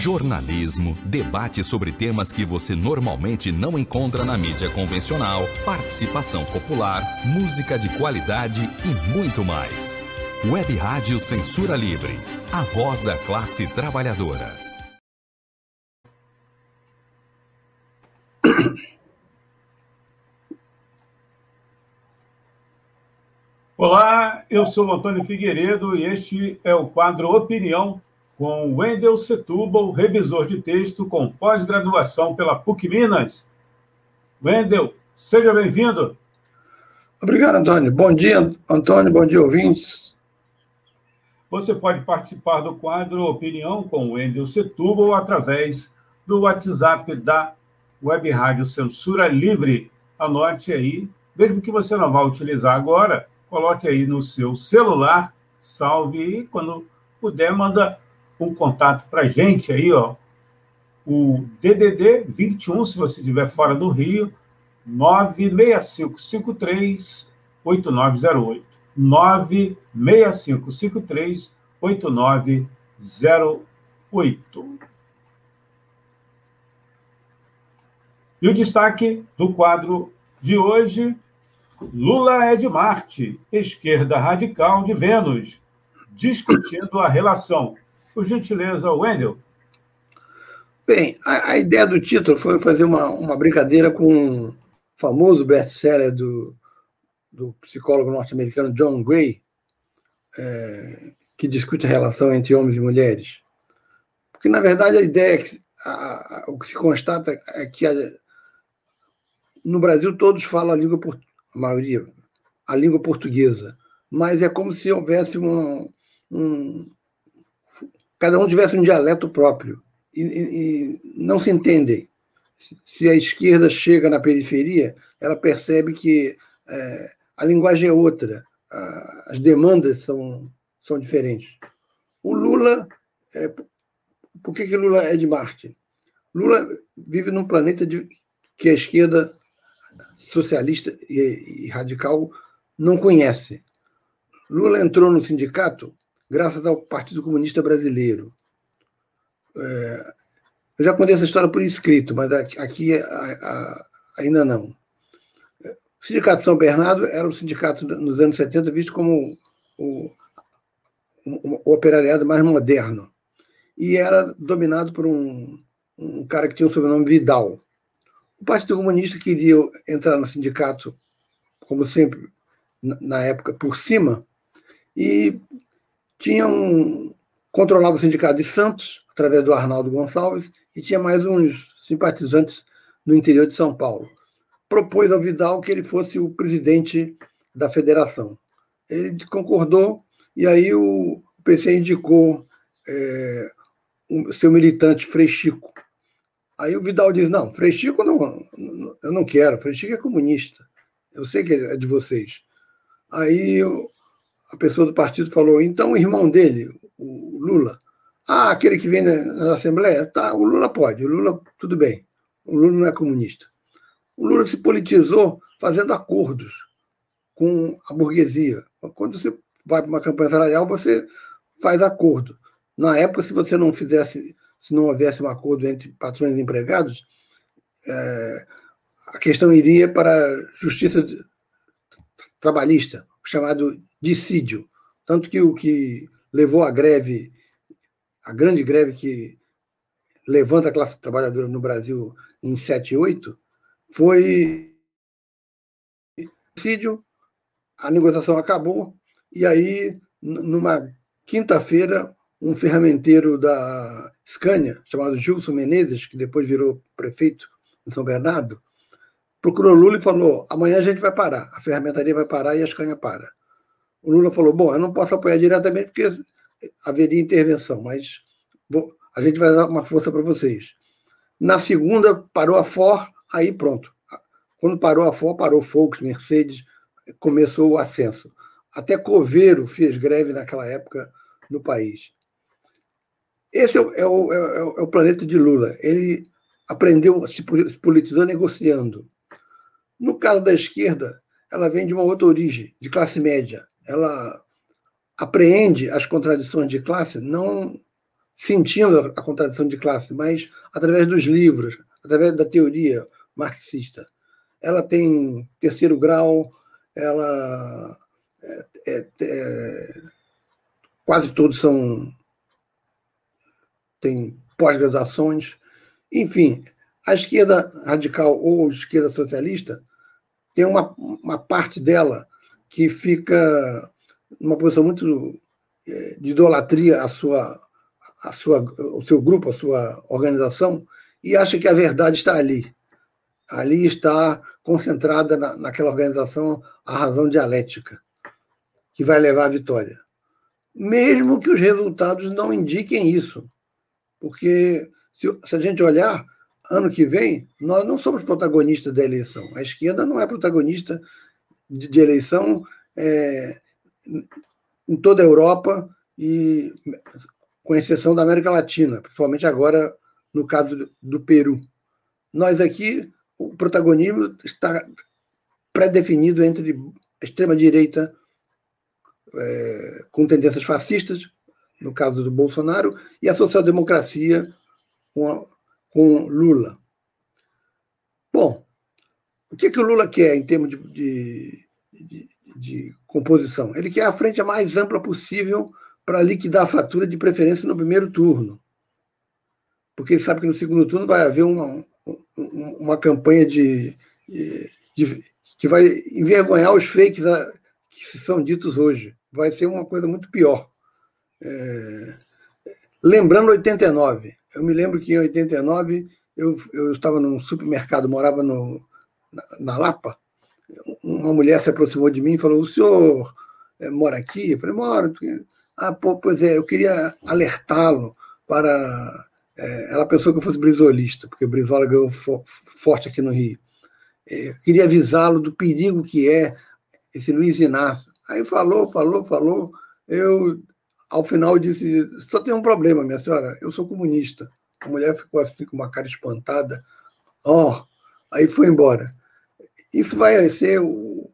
jornalismo, debate sobre temas que você normalmente não encontra na mídia convencional, participação popular, música de qualidade e muito mais. Web Rádio Censura Livre, a voz da classe trabalhadora. Olá, eu sou Antônio Figueiredo e este é o quadro Opinião com Wendel Setúbal, revisor de texto com pós-graduação pela PUC Minas. Wendel, seja bem-vindo. Obrigado, Antônio. Bom dia, Antônio. Bom dia, ouvintes. Você pode participar do quadro Opinião com Wendel Setúbal através do WhatsApp da Web Rádio Censura Livre. Anote aí, mesmo que você não vá utilizar agora, coloque aí no seu celular, salve e, quando puder, manda um contato para a gente aí, ó. O DDD 21, se você estiver fora do Rio, 96553-8908. 96553-8908. E o destaque do quadro de hoje... Lula é de Marte, esquerda radical de Vênus, discutindo a relação. Por gentileza, Wendel. Bem, a ideia do título foi fazer uma brincadeira com o famoso best-seller do psicólogo norte-americano John Gray, que discute a relação entre homens e mulheres. Porque, na verdade, a ideia é que o que se constata é que no Brasil todos falam a língua portuguesa, a maioria, a língua portuguesa, mas é como se houvesse cada um tivesse um dialeto próprio, e não se entendem. Se a esquerda chega na periferia, ela percebe que a linguagem é outra, as demandas são diferentes. O Lula, por que Lula é de Marte? Lula vive num planeta que a esquerda socialista e radical não conhece. Lula entrou no sindicato graças ao Partido Comunista Brasileiro. Eu já contei essa história por escrito, mas aqui ainda não. O Sindicato São Bernardo era um sindicato, nos anos 70, visto como o operariado mais moderno. E era dominado por um cara que tinha o sobrenome Vidal. O Partido Comunista queria entrar no sindicato, como sempre, na época, por cima, e controlava o sindicato de Santos, através do Arnaldo Gonçalves, e tinha mais uns simpatizantes no interior de São Paulo. Propôs ao Vidal que ele fosse o presidente da federação. Ele concordou, e aí o PC indicou o seu militante, Frei Chico. Aí o Vidal diz, não, Frei Chico eu não quero, Frei Chico é comunista, eu sei que ele é de vocês. Aí a pessoa do partido falou, então o irmão dele, o Lula, aquele que vem na Assembleia, tá, o Lula pode, o Lula tudo bem, o Lula não é comunista. O Lula se politizou fazendo acordos com a burguesia. Quando você vai para uma campanha salarial, você faz acordo. Na época, se você não fizesse... se não houvesse um acordo entre patrões e empregados, a questão iria para a justiça trabalhista, chamado dissídio. Tanto que o que levou à greve, a grande greve que levanta a classe trabalhadora no Brasil em 1978, foi dissídio, a negociação acabou, e aí, numa quinta-feira, um ferramenteiro da Scania, chamado Gilson Menezes, que depois virou prefeito em São Bernardo, procurou Lula e falou, amanhã a gente vai parar, a ferramentaria vai parar e a Scania para. O Lula falou, bom, eu não posso apoiar diretamente porque haveria intervenção, mas a gente vai dar uma força para vocês. Na segunda, parou a Ford, aí pronto. Quando parou a Ford, parou Volkswagen, Mercedes, começou o ascenso. Até Coveiro fez greve naquela época no país. Esse é o planeta de Lula. Ele aprendeu a se politizar negociando. No caso da esquerda, ela vem de uma outra origem, de classe média. Ela apreende as contradições de classe não sentindo a contradição de classe, mas através dos livros, através da teoria marxista. Ela tem terceiro grau, ela quase todos têm pós-graduações. Enfim, a esquerda radical ou a esquerda socialista tem uma parte dela que fica numa posição muito de idolatria ao seu grupo, à sua organização, e acha que a verdade está ali. Ali está concentrada naquela organização a razão dialética, que vai levar à vitória. Mesmo que os resultados não indiquem isso. Porque, se a gente olhar, ano que vem, nós não somos protagonistas da eleição. A esquerda não é protagonista de eleição em toda a Europa, e com exceção da América Latina, principalmente agora no caso do Peru. Nós aqui, o protagonismo está pré-definido entre a extrema-direita com tendências fascistas, no caso do Bolsonaro, e a social-democracia com Lula. Bom, o que o Lula quer em termos de composição? Ele quer a frente a mais ampla possível para liquidar a fatura, de preferência no primeiro turno. Porque ele sabe que no segundo turno vai haver uma campanha que vai envergonhar os fakes que são ditos hoje. Vai ser uma coisa muito pior. Lembrando 89. Eu me lembro que em 89 eu estava num supermercado, morava na Lapa. Uma mulher se aproximou de mim e falou: "O senhor mora aqui?" Eu falei: "Moro." "Ah, pois é, eu queria alertá-lo para..." Ela pensou que eu fosse brisolista, porque o Brizola ganhou forte aqui no Rio. Eu queria avisá-lo do perigo que é esse Luiz Inácio. Aí falou. Eu, ao final, disse: "Só tem um problema, minha senhora, eu sou comunista." A mulher ficou assim, com uma cara espantada. Aí foi embora. Isso vai ser o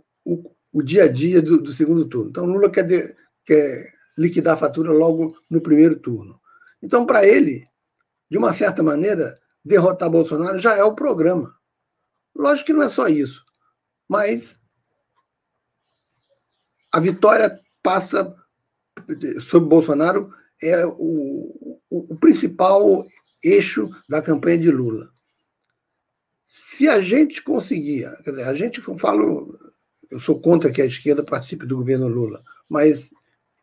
dia a dia do segundo turno. Então, Lula quer liquidar a fatura logo no primeiro turno. Então, para ele, de uma certa maneira, derrotar Bolsonaro já é o programa. Lógico que não é só isso, mas a vitória passa sobre Bolsonaro, é o principal eixo da campanha de Lula. Se a gente conseguir, quer dizer, eu sou contra que a esquerda participe do governo Lula, mas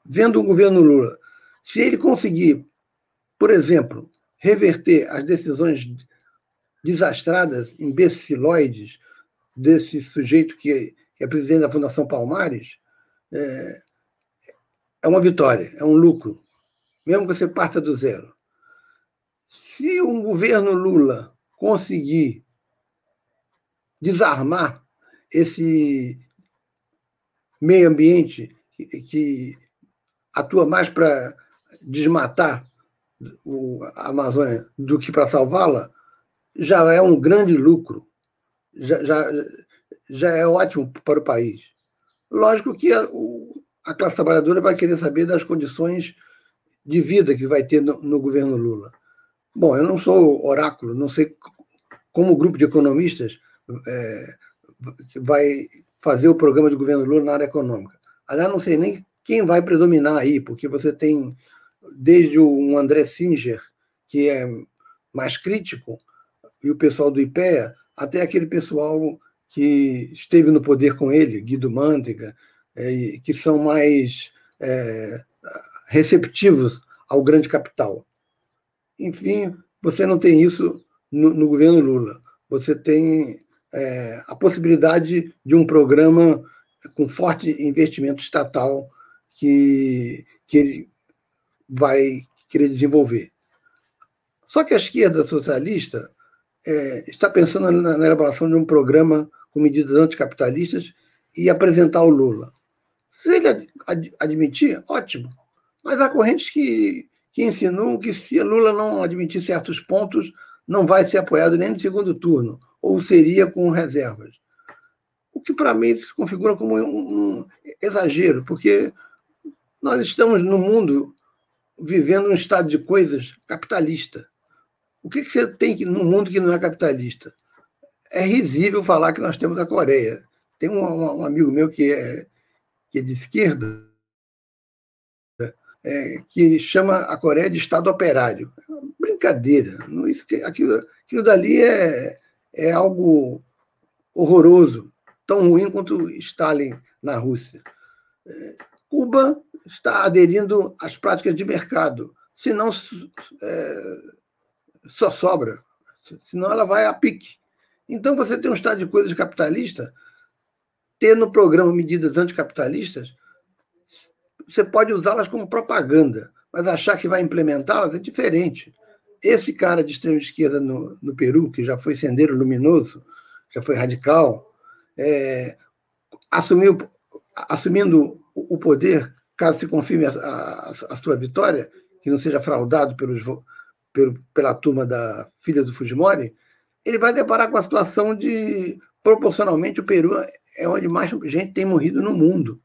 vendo o governo Lula, se ele conseguir, por exemplo, reverter as decisões desastradas, imbeciloides, desse sujeito que é presidente da Fundação Palmares, é uma vitória, é um lucro, mesmo que você parta do zero. Se um governo Lula conseguir desarmar esse meio ambiente que atua mais para desmatar a Amazônia do que para salvá-la, já é um grande lucro, já é ótimo para o país. Lógico que a classe trabalhadora vai querer saber das condições de vida que vai ter no governo Lula. Bom, eu não sou oráculo, não sei como o grupo de economistas vai fazer o programa de governo Lula na área econômica. Aliás, não sei nem quem vai predominar aí, porque você tem desde o André Singer, que é mais crítico, e o pessoal do Ipea, até aquele pessoal que esteve no poder com ele, Guido Mantega, que são mais receptivos ao grande capital. Enfim, você não tem isso no governo Lula. Você tem a possibilidade de um programa com forte investimento estatal que ele vai querer desenvolver. Só que a esquerda socialista está pensando na elaboração de um programa com medidas anticapitalistas e apresentar ao Lula. Se ele admitir, ótimo. Mas há correntes que insinuam que, se Lula não admitir certos pontos, não vai ser apoiado nem no segundo turno, ou seria com reservas. O que, para mim, se configura como um exagero, porque nós estamos num mundo vivendo um estado de coisas capitalista. O que você tem num mundo que não é capitalista? É risível falar que nós temos a Coreia. Tem um amigo meu que é de esquerda, que chama a Coreia de Estado operário. Brincadeira. Não, isso, aquilo dali é algo horroroso, tão ruim quanto Stalin na Rússia. Cuba está aderindo às práticas de mercado. Senão, só sobra. Senão ela vai a pique. Então, você tem um estado de coisas capitalista, ter no programa medidas anticapitalistas, você pode usá-las como propaganda, mas achar que vai implementá-las é diferente. Esse cara de extrema esquerda no Peru, que já foi sendeiro luminoso, já foi radical, assumindo o poder, caso se confirme a sua vitória, que não seja fraudado pela turma da filha do Fujimori, ele vai deparar com a situação de, proporcionalmente, o Peru é onde mais gente tem morrido no mundo,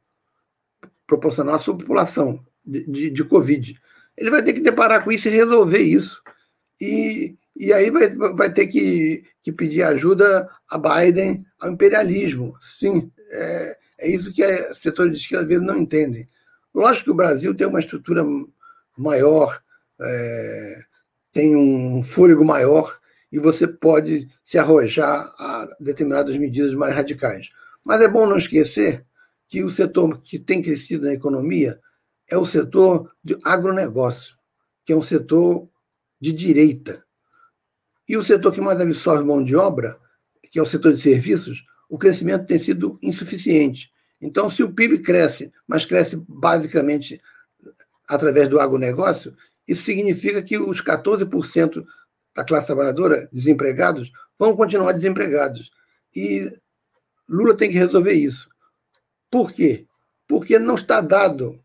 proporcional à sua população de Covid. Ele vai ter que deparar com isso e resolver isso. E aí vai ter que pedir ajuda a Biden, ao imperialismo. Sim, é isso que setores de esquerda às vezes não entendem. Lógico que o Brasil tem uma estrutura maior, tem um fôlego maior, e você pode se arrojar a determinadas medidas mais radicais. Mas é bom não esquecer que o setor que tem crescido na economia é o setor do agronegócio, que é um setor de direita. E o setor que mais absorve mão de obra, que é o setor de serviços, o crescimento tem sido insuficiente. Então, se o PIB cresce, mas cresce basicamente através do agronegócio, isso significa que os 14% da classe trabalhadora, desempregados, vão continuar desempregados. E Lula tem que resolver isso. Por quê? Porque não está dado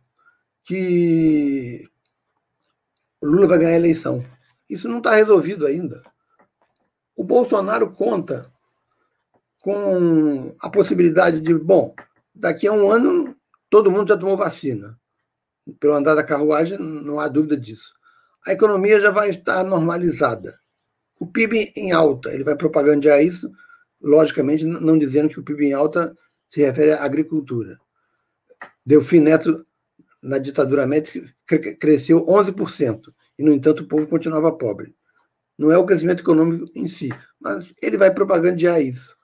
que Lula vai ganhar a eleição. Isso não está resolvido ainda. O Bolsonaro conta com a possibilidade de, daqui a um ano todo mundo já tomou vacina. Pelo andar da carruagem, não há dúvida disso. A economia já vai estar normalizada. O PIB em alta, ele vai propagandear isso, logicamente não dizendo que o PIB em alta se refere à agricultura. Delfim Neto, na ditadura Médici, cresceu 11%, e, no entanto, o povo continuava pobre. Não é o crescimento econômico em si, mas ele vai propagandear isso.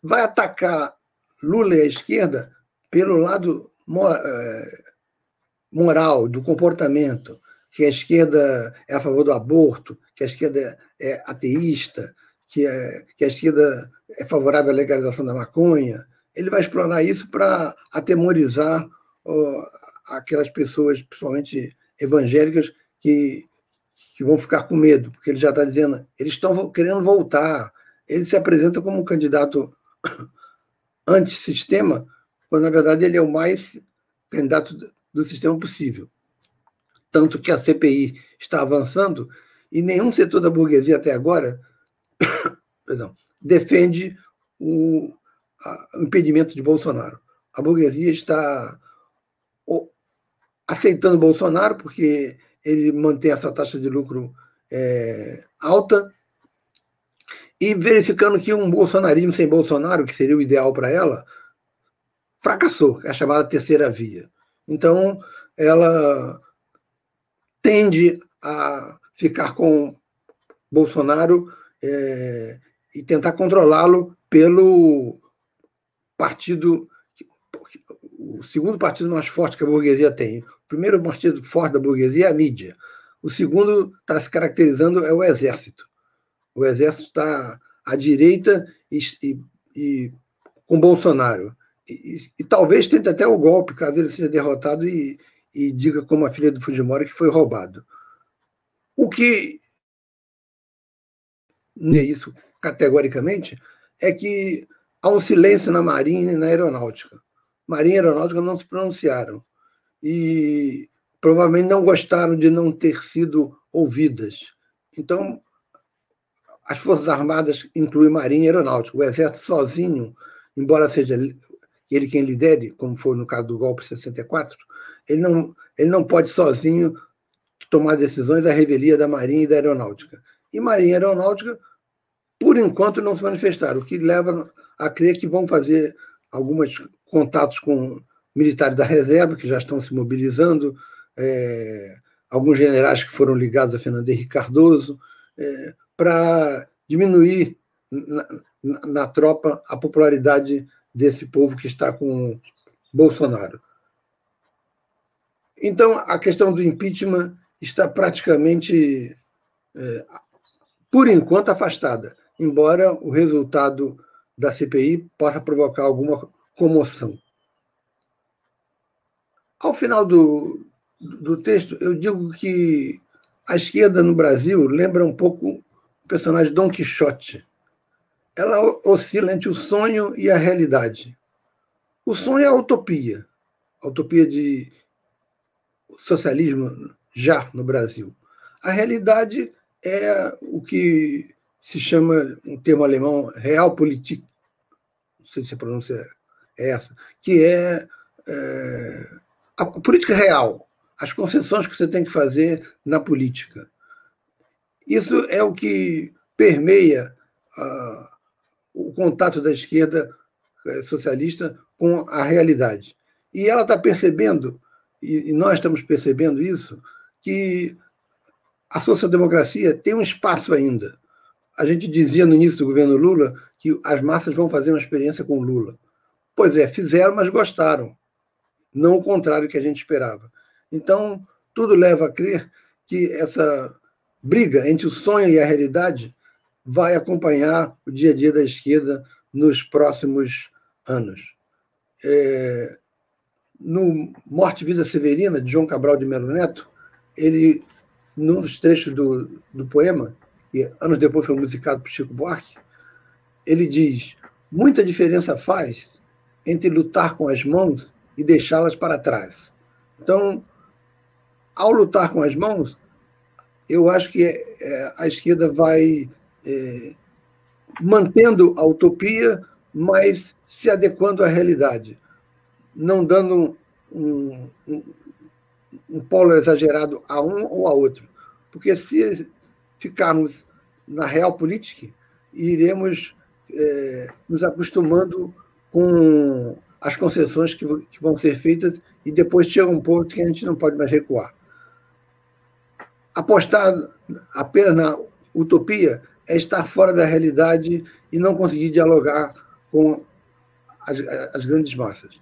Vai atacar Lula e a esquerda pelo lado moral, do comportamento, que a esquerda é a favor do aborto, que a esquerda é ateísta, que a esquerda é favorável à legalização da maconha. Ele vai explorar isso para atemorizar aquelas pessoas, principalmente evangélicas, que vão ficar com medo, porque ele já está dizendo, eles estão querendo voltar. Ele se apresenta como um candidato antissistema, quando, na verdade, ele é o mais candidato do sistema possível. Tanto que a CPI está avançando e nenhum setor da burguesia até agora defende o impedimento de Bolsonaro. A burguesia está aceitando Bolsonaro porque ele mantém essa taxa de lucro alta e verificando que um bolsonarismo sem Bolsonaro, que seria o ideal para ela, fracassou, é a chamada terceira via. Então, ela tende a ficar com Bolsonaro e tentar controlá-lo pelo partido, o segundo partido mais forte que a burguesia tem. O primeiro partido forte da burguesia é a mídia. O segundo está se caracterizando é o Exército. O Exército está à direita e com Bolsonaro. E talvez tente até o golpe, caso ele seja derrotado e diga como a filha do Fujimori que foi roubado. O que não é isso categoricamente é que há um silêncio na Marinha e na Aeronáutica. Marinha e Aeronáutica não se pronunciaram e provavelmente não gostaram de não ter sido ouvidas. Então, as Forças Armadas incluem Marinha e Aeronáutica. O Exército sozinho, embora seja ele quem lidere, como foi no caso do golpe de 64, ele não, Ele não pode sozinho tomar decisões à revelia da Marinha e da Aeronáutica. E Marinha e Aeronáutica, por enquanto, não se manifestaram, o que leva a crer que vão fazer alguns contatos com militares da reserva, que já estão se mobilizando, alguns generais que foram ligados a Fernando Henrique Cardoso, para diminuir na tropa a popularidade desse povo que está com Bolsonaro. Então, a questão do impeachment está praticamente, por enquanto, afastada, embora o resultado da CPI possa provocar alguma comoção. Ao final do texto, eu digo que a esquerda no Brasil lembra um pouco o personagem Dom Quixote. Ela oscila entre o sonho e a realidade. O sonho é a utopia de socialismo já no Brasil. A realidade é o que se chama, um termo alemão, Realpolitik, não sei se a pronúncia é essa, que é a política real, as concessões que você tem que fazer na política. Isso é o que permeia o contato da esquerda socialista com a realidade. E ela está percebendo, e nós estamos percebendo isso, que a social-democracia tem um espaço ainda. A gente dizia no início do governo Lula que as massas vão fazer uma experiência com Lula. Pois é, fizeram, mas gostaram. Não o contrário que a gente esperava. Então, tudo leva a crer que essa briga entre o sonho e a realidade vai acompanhar o dia a dia da esquerda nos próximos anos. No Morte e Vida Severina, de João Cabral de Melo Neto, ele, num dos trechos do poema, que anos depois foi musicado por Chico Buarque, ele diz: muita diferença faz entre lutar com as mãos e deixá-las para trás. Então, ao lutar com as mãos, eu acho que a esquerda vai mantendo a utopia, mas se adequando à realidade, não dando um polo exagerado a um ou a outro. Porque se ficarmos na realpolitik, iremos nos acostumando com as concessões que vão ser feitas e depois chega um ponto que a gente não pode mais recuar. Apostar apenas na utopia é estar fora da realidade e não conseguir dialogar com as grandes massas.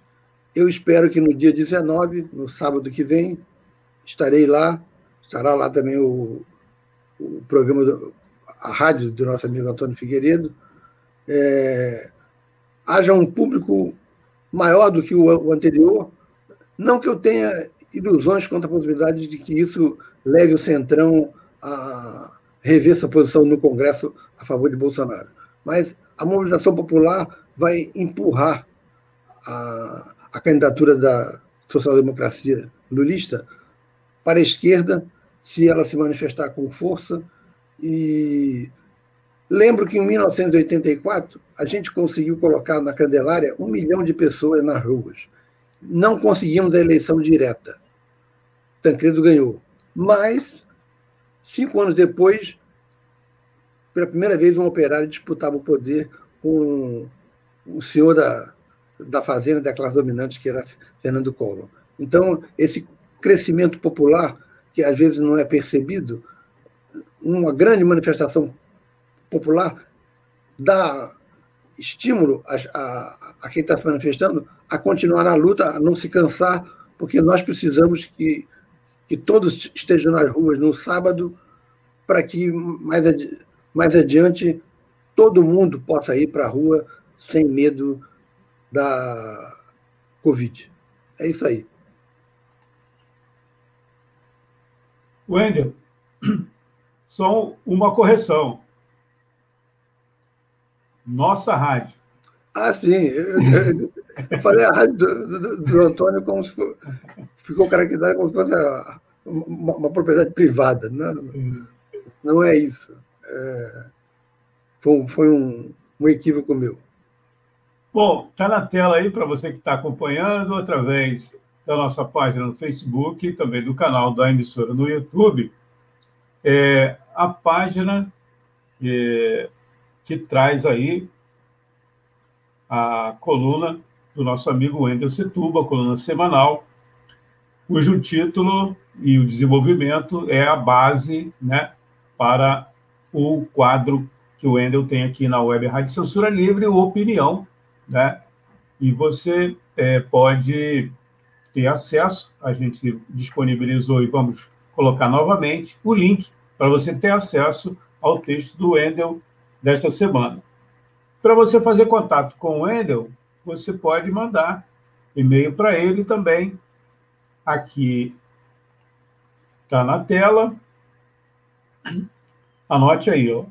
Eu espero que no dia 19, no sábado que vem, estarei lá, estará lá também o programa, a rádio do nosso amigo Antônio Figueiredo. Haja um público maior do que o anterior, não que eu tenha ilusões quanto à possibilidade de que isso leve o Centrão a rever sua posição no Congresso a favor de Bolsonaro. Mas a mobilização popular vai empurrar a candidatura da social-democracia lulista para a esquerda, se ela se manifestar com força. E lembro que em 1984 a gente conseguiu colocar na Candelária 1 milhão de pessoas nas ruas. Não conseguimos a eleição direta. Tancredo ganhou. Mas, 5 anos depois, pela primeira vez um operário disputava o poder com o senhor da fazenda, da classe dominante, que era Fernando Collor. Então, esse crescimento popular, que às vezes não é percebido, uma grande manifestação popular dá estímulo a quem está se manifestando a continuar na luta, a não se cansar, porque nós precisamos que todos estejam nas ruas no sábado, para que mais adiante todo mundo possa ir para a rua sem medo da Covid. É isso aí. Wendel, só uma correção. Nossa rádio. Ah, sim. Eu falei a rádio do Antônio como se for, ficou caracterizada como se fosse uma propriedade privada. Não é isso. Foi um equívoco meu. Bom, está na tela aí para você que está acompanhando, através da nossa página no Facebook e também do canal da emissora no YouTube, a página que traz aí a coluna do nosso amigo Wendel Setúbal, coluna semanal, cujo título e o desenvolvimento é a base, né, para o quadro que o Wendel tem aqui na Web Rádio Censura Livre, Opinião, né? E você pode ter acesso, a gente disponibilizou e vamos colocar novamente o link para você ter acesso ao texto do Wendel desta semana. Para você fazer contato com o Wendel, você pode mandar e-mail para ele também. Aqui está na tela. Anote aí, ó.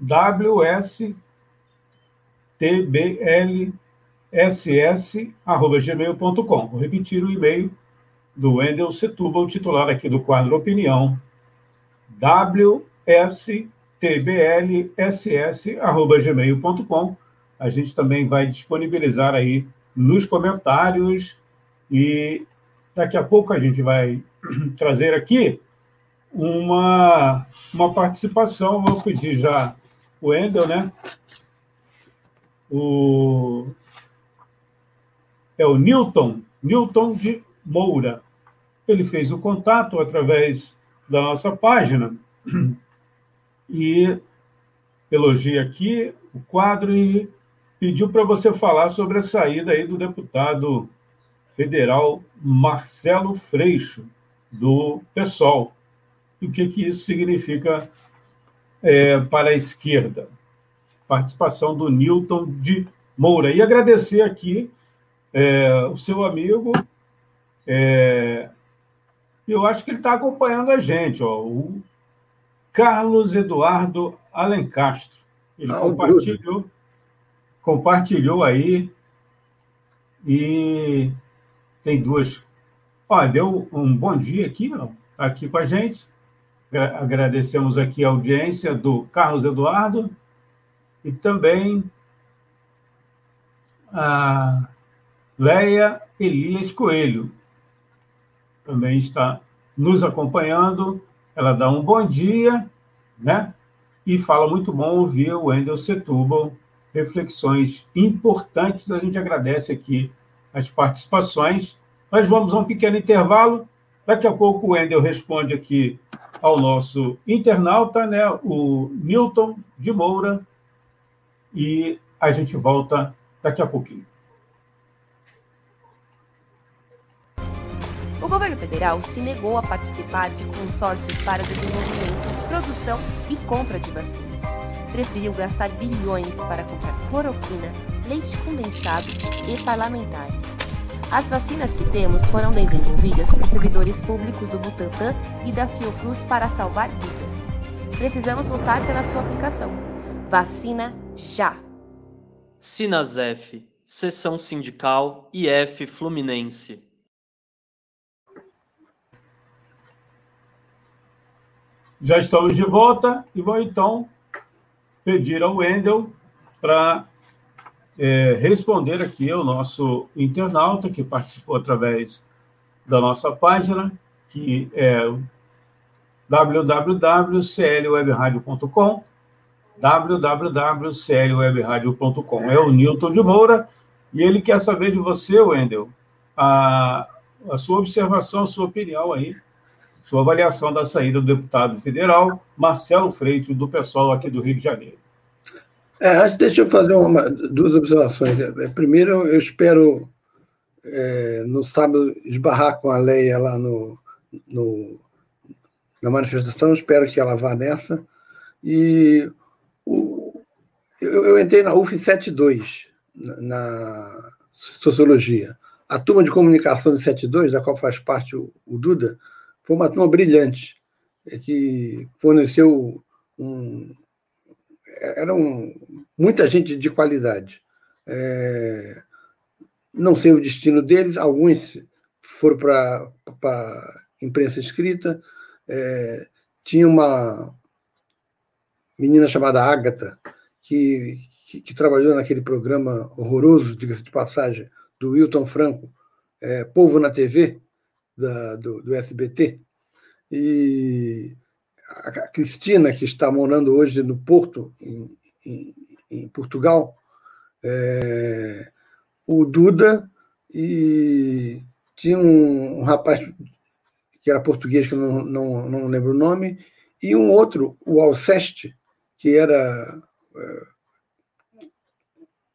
wstblss@gmail.com. Vou repetir o e-mail do Wendel Setúbal, titular aqui do quadro Opinião. wstblss@gmail.com. A gente também vai disponibilizar aí nos comentários e daqui a pouco a gente vai trazer aqui uma participação. Vou pedir já o Wendel, né? É o Newton de Moura. Ele fez o contato através da nossa página e elogia aqui o quadro e pediu para você falar sobre a saída aí do deputado federal Marcelo Freixo, do PSOL. E o que isso significa para a esquerda? Participação do Newton de Moura. E agradecer aqui o seu amigo. Eu acho que ele está acompanhando a gente, ó, o Carlos Eduardo Alencastro. Ele compartilhou aí e tem duas. Ó, deu um bom dia aqui, ó, aqui com a gente. Agradecemos aqui a audiência do Carlos Eduardo e também a Leia Elias Coelho. Também está nos acompanhando. Ela dá um bom dia, né? E fala muito bom ouvir o Wendel Setúbal. Reflexões importantes. A gente agradece aqui as participações. Nós vamos a um pequeno intervalo. Daqui a pouco o Wendel responde aqui ao nosso internauta, né, o Newton de Moura, e a gente volta daqui a pouquinho. O governo federal se negou a participar de consórcios para desenvolvimento, produção e compra de vacinas. Preferiu gastar bilhões para comprar cloroquina, leite condensado e parlamentares. As vacinas que temos foram desenvolvidas por servidores públicos do Butantan e da Fiocruz para salvar vidas. Precisamos lutar pela sua aplicação. Vacina já! Sinasef, Seção Sindical IF Fluminense. Já estamos de volta e vou então pedir ao Wendel para responder aqui ao nosso internauta que participou através da nossa página, que é www.clwebradio.com. É o Newton de Moura e ele quer saber de você, Wendel, a sua observação, a sua opinião aí, sua avaliação da saída do deputado federal Marcelo Freixo, do PSOL aqui do Rio de Janeiro. Deixa eu fazer duas observações. Primeiro, eu espero no sábado esbarrar com a Leia lá na manifestação, espero que ela vá nessa. E eu entrei na UF 72, na Sociologia. A turma de comunicação de 72, da qual faz parte o Duda, foi uma turma brilhante, que forneceu muita gente de qualidade. Não sei o destino deles, alguns foram para a imprensa escrita. Tinha uma menina chamada Ágata, que trabalhou naquele programa horroroso, diga-se de passagem, do Wilton Franco, Povo na TV, do SBT, e a Cristina, que está morando hoje no Porto, em Portugal, o Duda, e tinha um rapaz que era português, que eu não lembro o nome, e um outro, o Alceste, que era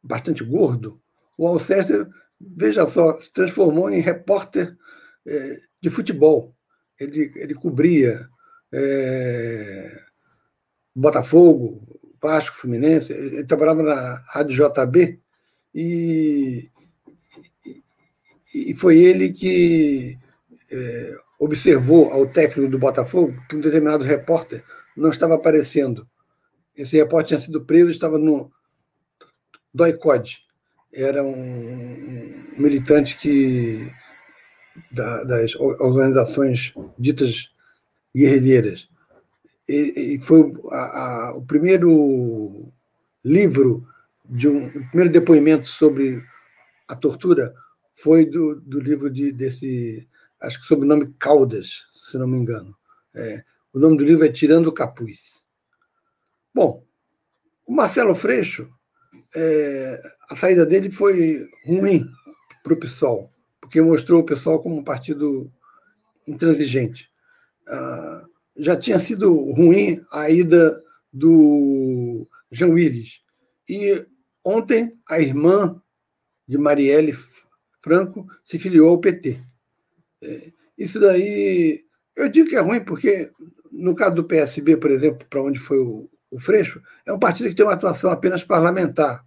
bastante gordo. O Alceste, veja só, se transformou em repórter de futebol. Ele cobria Botafogo, Vasco, Fluminense. Ele trabalhava na Rádio JB e foi ele que observou ao técnico do Botafogo que um determinado repórter não estava aparecendo. Esse repórter tinha sido preso e estava no DOI-CODE. Era um militante que, das organizações ditas guerrilheiras. E foi o primeiro livro, o primeiro depoimento sobre a tortura foi do livro desse, acho que sob o nome Caldas, se não me engano. O nome do livro é Tirando o Capuz. Bom, o Marcelo Freixo, a saída dele foi ruim para o PSOL, porque mostrou o PSOL como um partido intransigente. Já tinha sido ruim a ida do Jean Willis. E ontem a irmã de Marielle Franco se filiou ao PT. Isso daí, eu digo que é ruim porque, no caso do PSB, por exemplo, para onde foi o Freixo, é um partido que tem uma atuação apenas parlamentar.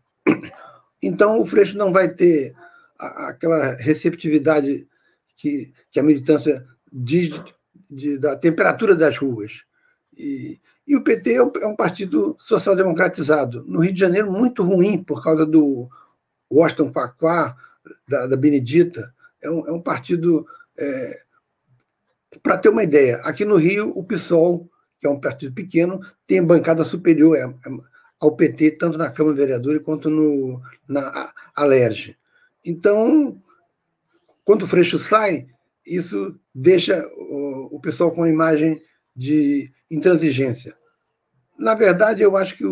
Então, o Freixo não vai ter aquela receptividade que a militância diz da temperatura das ruas. E o PT é um partido social-democratizado. No Rio de Janeiro, muito ruim, por causa do Washington Quaquá, da Benedita. É um partido... Para ter uma ideia, aqui no Rio, o PSOL, que é um partido pequeno, tem bancada superior ao PT, tanto na Câmara de Vereadores quanto na Alerj. Então, quando o Freixo sai, isso deixa o pessoal com a imagem de intransigência. Na verdade, eu acho que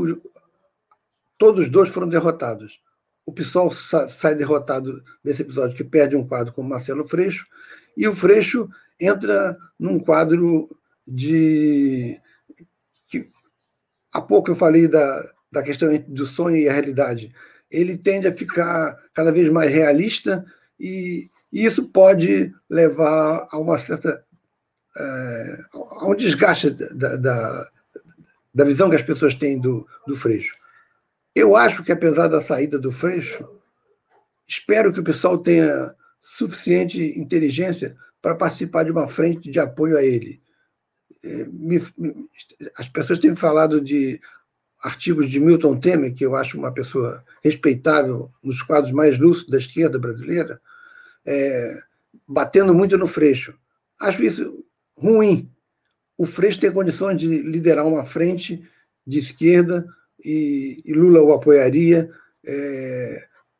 todos os dois foram derrotados. O PSOL sai derrotado desse episódio, que perde um quadro com Marcelo Freixo, e o Freixo entra num quadro de... Há pouco eu falei da questão do sonho e a realidade. Ele tende a ficar cada vez mais realista e isso pode levar a uma certa... a um desgaste da visão que as pessoas têm do Freixo. Eu acho que, apesar da saída do Freixo, espero que o pessoal tenha suficiente inteligência para participar de uma frente de apoio a ele. As pessoas têm falado de artigos de Milton Temer, que eu acho uma pessoa respeitável nos quadros mais lúcidos da esquerda brasileira, batendo muito no Freixo. Acho isso ruim. O Freixo tem condições de liderar uma frente de esquerda e Lula o apoiaria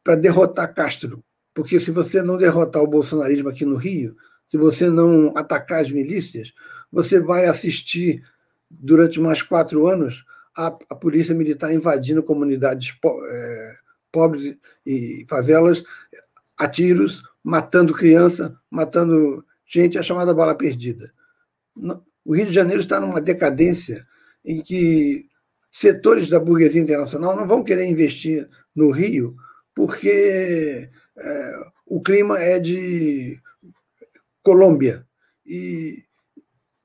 para derrotar Castro. Porque se você não derrotar o bolsonarismo aqui no Rio, se você não atacar as milícias, você vai assistir durante mais 4 anos a polícia militar invadindo comunidades pobres e favelas a tiros, matando criança, matando gente, a chamada bala perdida. O Rio de Janeiro está numa decadência em que setores da burguesia internacional não vão querer investir no Rio porque o clima é de Colômbia. E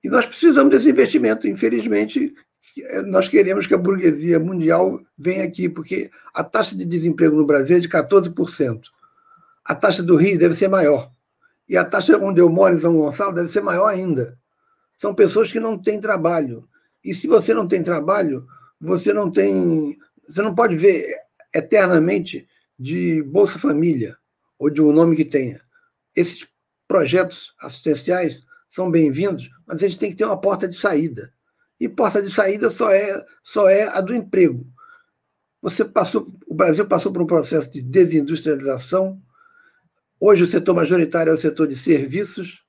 nós precisamos desse investimento. Infelizmente, nós queremos que a burguesia mundial venha aqui, porque a taxa de desemprego no Brasil é de 14%. A taxa do Rio deve ser maior. E a taxa onde eu moro, em São Gonçalo, deve ser maior ainda. São pessoas que não têm trabalho. E se você não tem trabalho, você não pode ver eternamente de Bolsa Família ou de um nome que tenha. Esses projetos assistenciais são bem-vindos, mas a gente tem que ter uma porta de saída. E porta de saída só é a do emprego. O Brasil passou por um processo de desindustrialização, Hoje o setor majoritário é o setor de serviços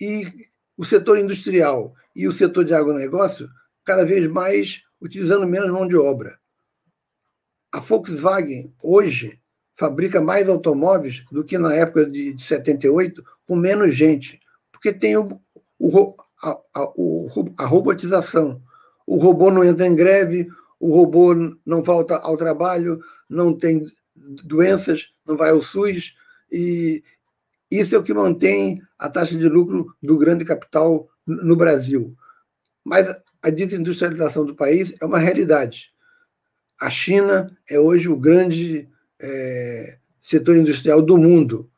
e o setor industrial e o setor de agronegócio cada vez mais utilizando menos mão de obra. A Volkswagen hoje fabrica mais automóveis do que na época de 78 com menos gente, porque tem a robotização. O robô não entra em greve, o robô não volta ao trabalho, não tem doenças, não vai ao SUS, e isso é o que mantém a taxa de lucro do grande capital no Brasil. Mas a desindustrialização do país é uma realidade. A China é hoje o grande setor industrial do mundo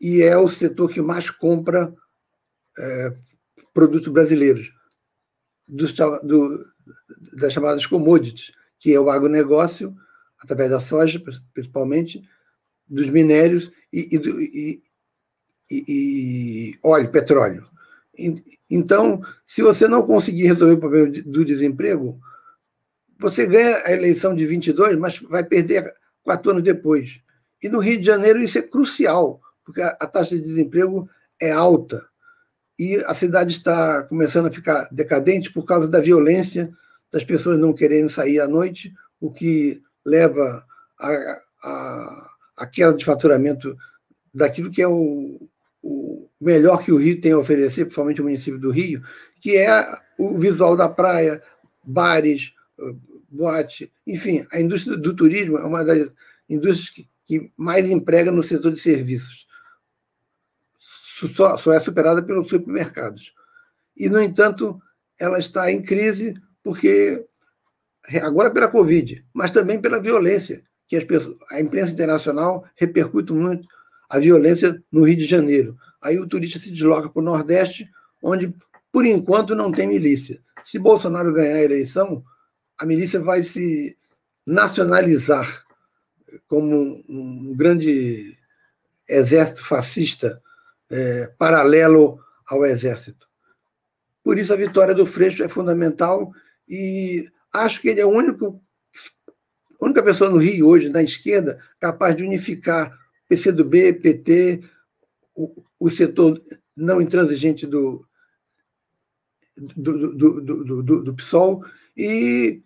e é o setor que mais compra produtos brasileiros, das chamadas commodities, que é o agronegócio, através da soja, principalmente, dos minérios e óleo, petróleo. Então, se você não conseguir resolver o problema do desemprego, você ganha a eleição de 22, mas vai perder 4 anos depois. E no Rio de Janeiro isso é crucial, porque a taxa de desemprego é alta. E a cidade está começando a ficar decadente por causa da violência, das pessoas não querendo sair à noite, o que leva a queda de faturamento daquilo que é o melhor que o Rio tem a oferecer, principalmente o município do Rio, que é o visual da praia, bares, boate, enfim, a indústria do turismo é uma das indústrias que mais emprega no setor de serviços. Só é superada pelos supermercados. E, no entanto, ela está em crise porque, agora pela Covid, mas também pela violência, que a imprensa internacional repercute muito a violência no Rio de Janeiro. Aí o turista se desloca para o Nordeste, onde, por enquanto, não tem milícia. Se Bolsonaro ganhar a eleição, a milícia vai se nacionalizar como um grande exército fascista paralelo ao exército. Por isso a vitória do Freixo é fundamental e acho que ele é a única pessoa no Rio hoje, na esquerda, capaz de unificar PCdoB, PT, o setor não intransigente do PSOL e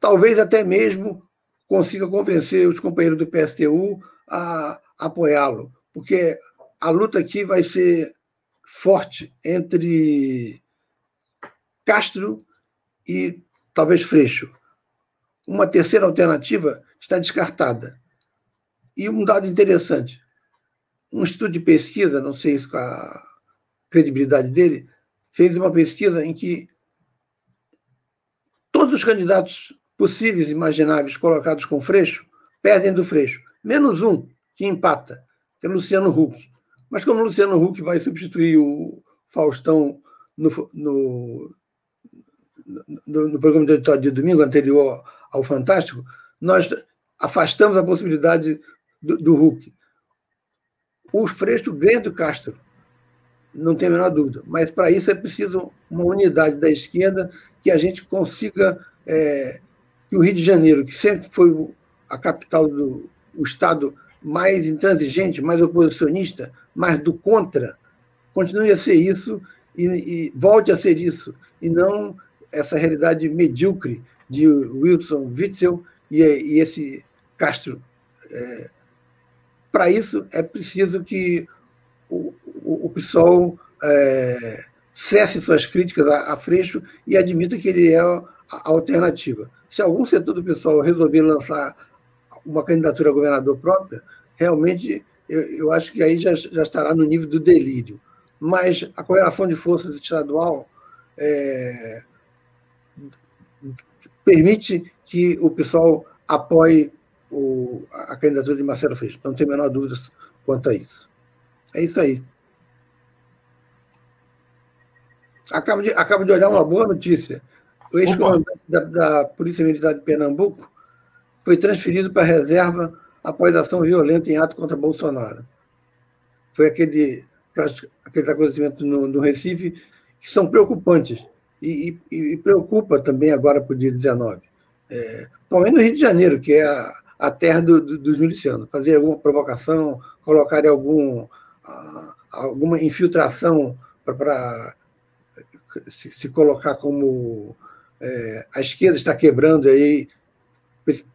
talvez até mesmo consiga convencer os companheiros do PSTU a apoiá-lo, porque a luta aqui vai ser forte entre Castro e talvez Freixo. Uma terceira alternativa está descartada. E um dado interessante, um estudo de pesquisa, não sei se com a credibilidade dele, fez uma pesquisa em que todos os candidatos possíveis e imagináveis colocados com Freixo perdem do Freixo, menos um que empata, que é Luciano Huck. Mas como o Luciano Huck vai substituir o Faustão no programa de editório de domingo anterior ao Fantástico, nós afastamos a possibilidade do Huck. O Freixo ganha do Castro, não tem a menor dúvida. Mas, para isso, é preciso uma unidade da esquerda que a gente consiga... que o Rio de Janeiro, que sempre foi a capital do Estado mais intransigente, mais oposicionista, mais do contra, continue a ser isso e volte a ser isso, e não essa realidade medíocre de Wilson Witzel e esse Castro. Para isso, é preciso que o PSOL cesse suas críticas a Freixo e admita que ele é a alternativa. Se algum setor do PSOL resolver lançar uma candidatura a governador própria, realmente eu acho que aí já estará no nível do delírio. Mas a correlação de forças estadual permite que o PSOL apoie a candidatura de Marcelo Freixo. Não tenho a menor dúvida quanto a isso. É isso aí. Acabo de olhar uma boa notícia. O ex-comandante da Polícia Militar de Pernambuco foi transferido para a reserva após ação violenta em ato contra Bolsonaro. Foi aqueles acontecimentos no Recife que são preocupantes e preocupa também agora para o dia 19. Pelo menos no Rio de Janeiro, que é a a terra dos milicianos, fazer alguma provocação, colocar alguma infiltração para se colocar como a esquerda está quebrando aí,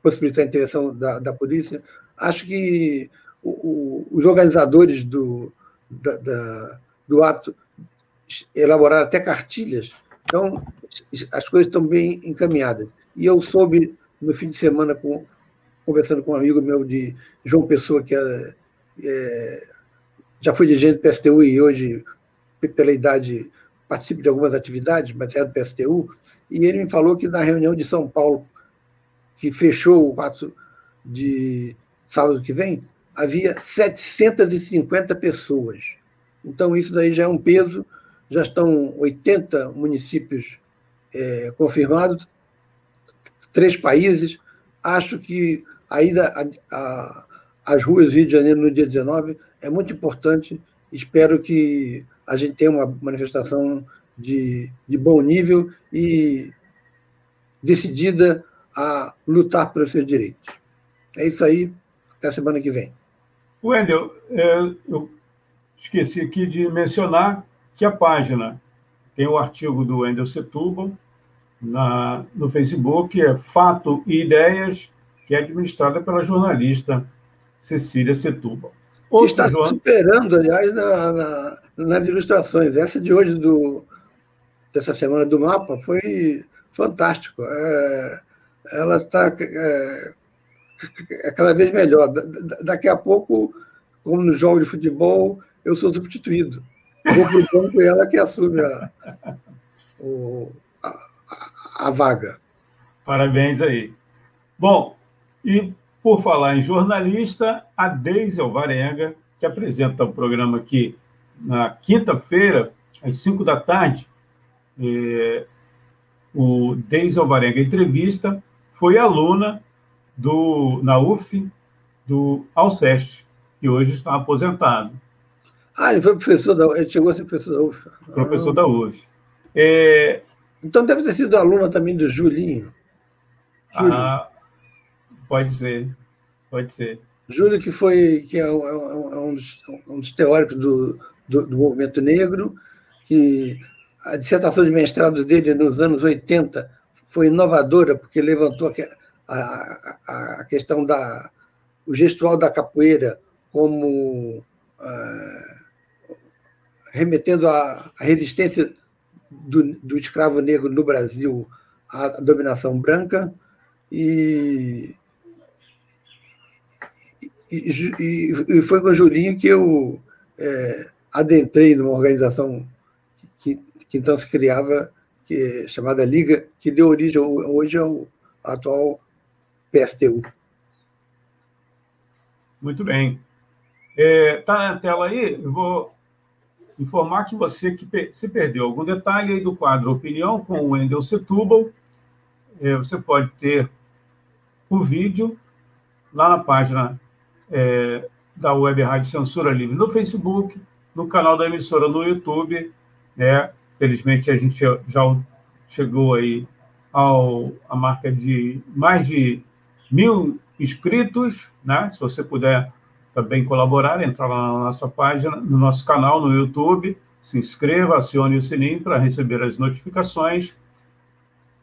possibilitar a intervenção da polícia. Acho que os organizadores do ato elaboraram até cartilhas. Então, as coisas estão bem encaminhadas. E eu soube, no fim de semana, conversando com um amigo meu de João Pessoa, que já foi dirigente do PSTU e hoje, pela idade, participa de algumas atividades, mas é do PSTU, e ele me falou que na reunião de São Paulo, que fechou o ato de sábado que vem, havia 750 pessoas. Então, isso daí já é um peso, já estão 80 municípios confirmados, 3 países. Acho que as ruas do Rio de Janeiro no dia 19 é muito importante. Espero que a gente tenha uma manifestação de bom nível e decidida a lutar pelos seus direitos. É isso aí. Até a semana que vem. Wendel, eu esqueci aqui de mencionar que a página tem o artigo do Wendel Setúbal no Facebook, é Fato e Ideias, que é administrada pela jornalista Cecília Setúbal. Que está superando, aliás, nas ilustrações. Essa de hoje, dessa semana do mapa, foi fantástico. Ela está cada vez melhor. Daqui a pouco, como nos jogos de futebol, eu sou substituído. Vou para o banco e ela que assume a vaga. Parabéns aí. Bom, e por falar em jornalista, a Deise Alvarenga, que apresenta o programa aqui na quinta-feira, às 5 da tarde, o Deise Alvarenga Entrevista, foi aluna na UF do Alceste, que hoje está aposentado. Ah, ele foi professor da UF, ele chegou a ser professor da UF. Professor da UF. Então deve ter sido aluna também do Julinho. Ah, pode ser. Júlio, que é um dos teóricos do movimento negro, que a dissertação de mestrado dele nos anos 80 foi inovadora, porque levantou a questão o gestual da capoeira como remetendo à resistência do escravo negro no Brasil à dominação branca, e foi com o Julinho que eu adentrei numa organização que então se criava, chamada Liga, que deu origem hoje ao atual PSTU. Muito bem. Está na tela aí, eu vou informar que você que se perdeu algum detalhe aí do quadro Opinião com o Wendel Setúbal, você pode ter o vídeo lá na página da Web Rádio Censura Livre no Facebook, no canal da emissora no YouTube, né? Felizmente a gente já chegou aí a marca de mais de 1.000 inscritos, né? Se você puder também colaborar, entrar lá na nossa página, no nosso canal no YouTube, se inscreva, acione o sininho para receber as notificações.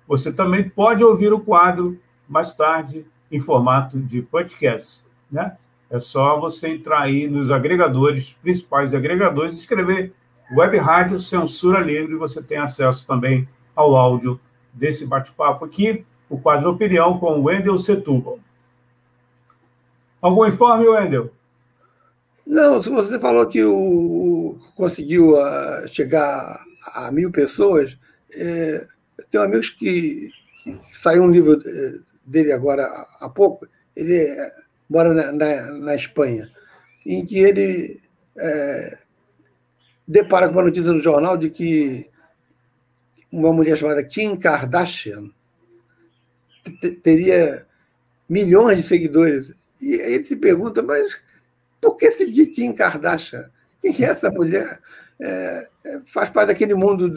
Você também pode ouvir o quadro mais tarde em formato de podcast, né? É só você entrar aí nos agregadores, principais agregadores, escrever Web Rádio Censura Livre, você tem acesso também ao áudio desse bate-papo aqui, o quadro Opinião com o Wendel Setúbal. Algum informe, Wendel? Não, se você falou que conseguiu chegar a 1.000 pessoas, eu tenho amigos que saiu um livro dele agora há pouco, ele mora na Espanha, em que ele depara com uma notícia no jornal de que uma mulher chamada Kim Kardashian teria milhões de seguidores. E ele se pergunta, mas por que seguir Kim Kardashian? Quem é essa mulher? Faz parte daquele mundo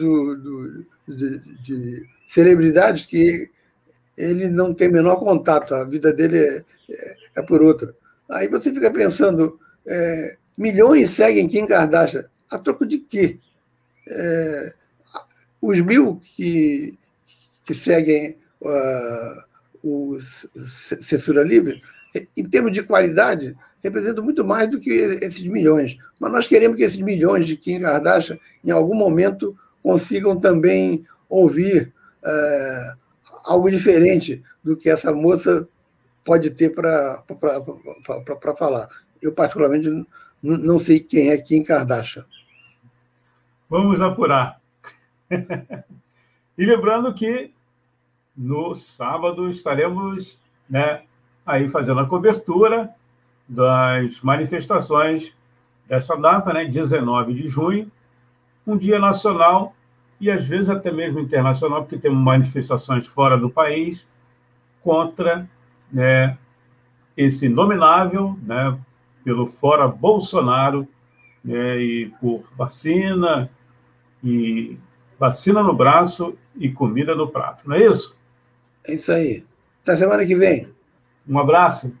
de celebridades que ele não tem o menor contato, a vida dele é por outra. Aí você fica pensando, milhões seguem Kim Kardashian, a troco de quê? Os 1000 que seguem o Censura Livre, em termos de qualidade, representam muito mais do que esses milhões. Mas nós queremos que esses milhões de Kim Kardashian, em algum momento, consigam também ouvir algo diferente do que essa moça pode ter para falar. Eu, particularmente, não sei quem é Kim Kardashian. Vamos apurar. E lembrando que no sábado estaremos, aí fazendo a cobertura das manifestações dessa data, 19 de junho, um dia nacional e, às vezes, até mesmo internacional, porque temos manifestações fora do país contra esse inominável, pelo fora Bolsonaro, e por vacina, e vacina no braço e comida no prato. Não é isso? É isso aí. Até semana que vem. Um abraço.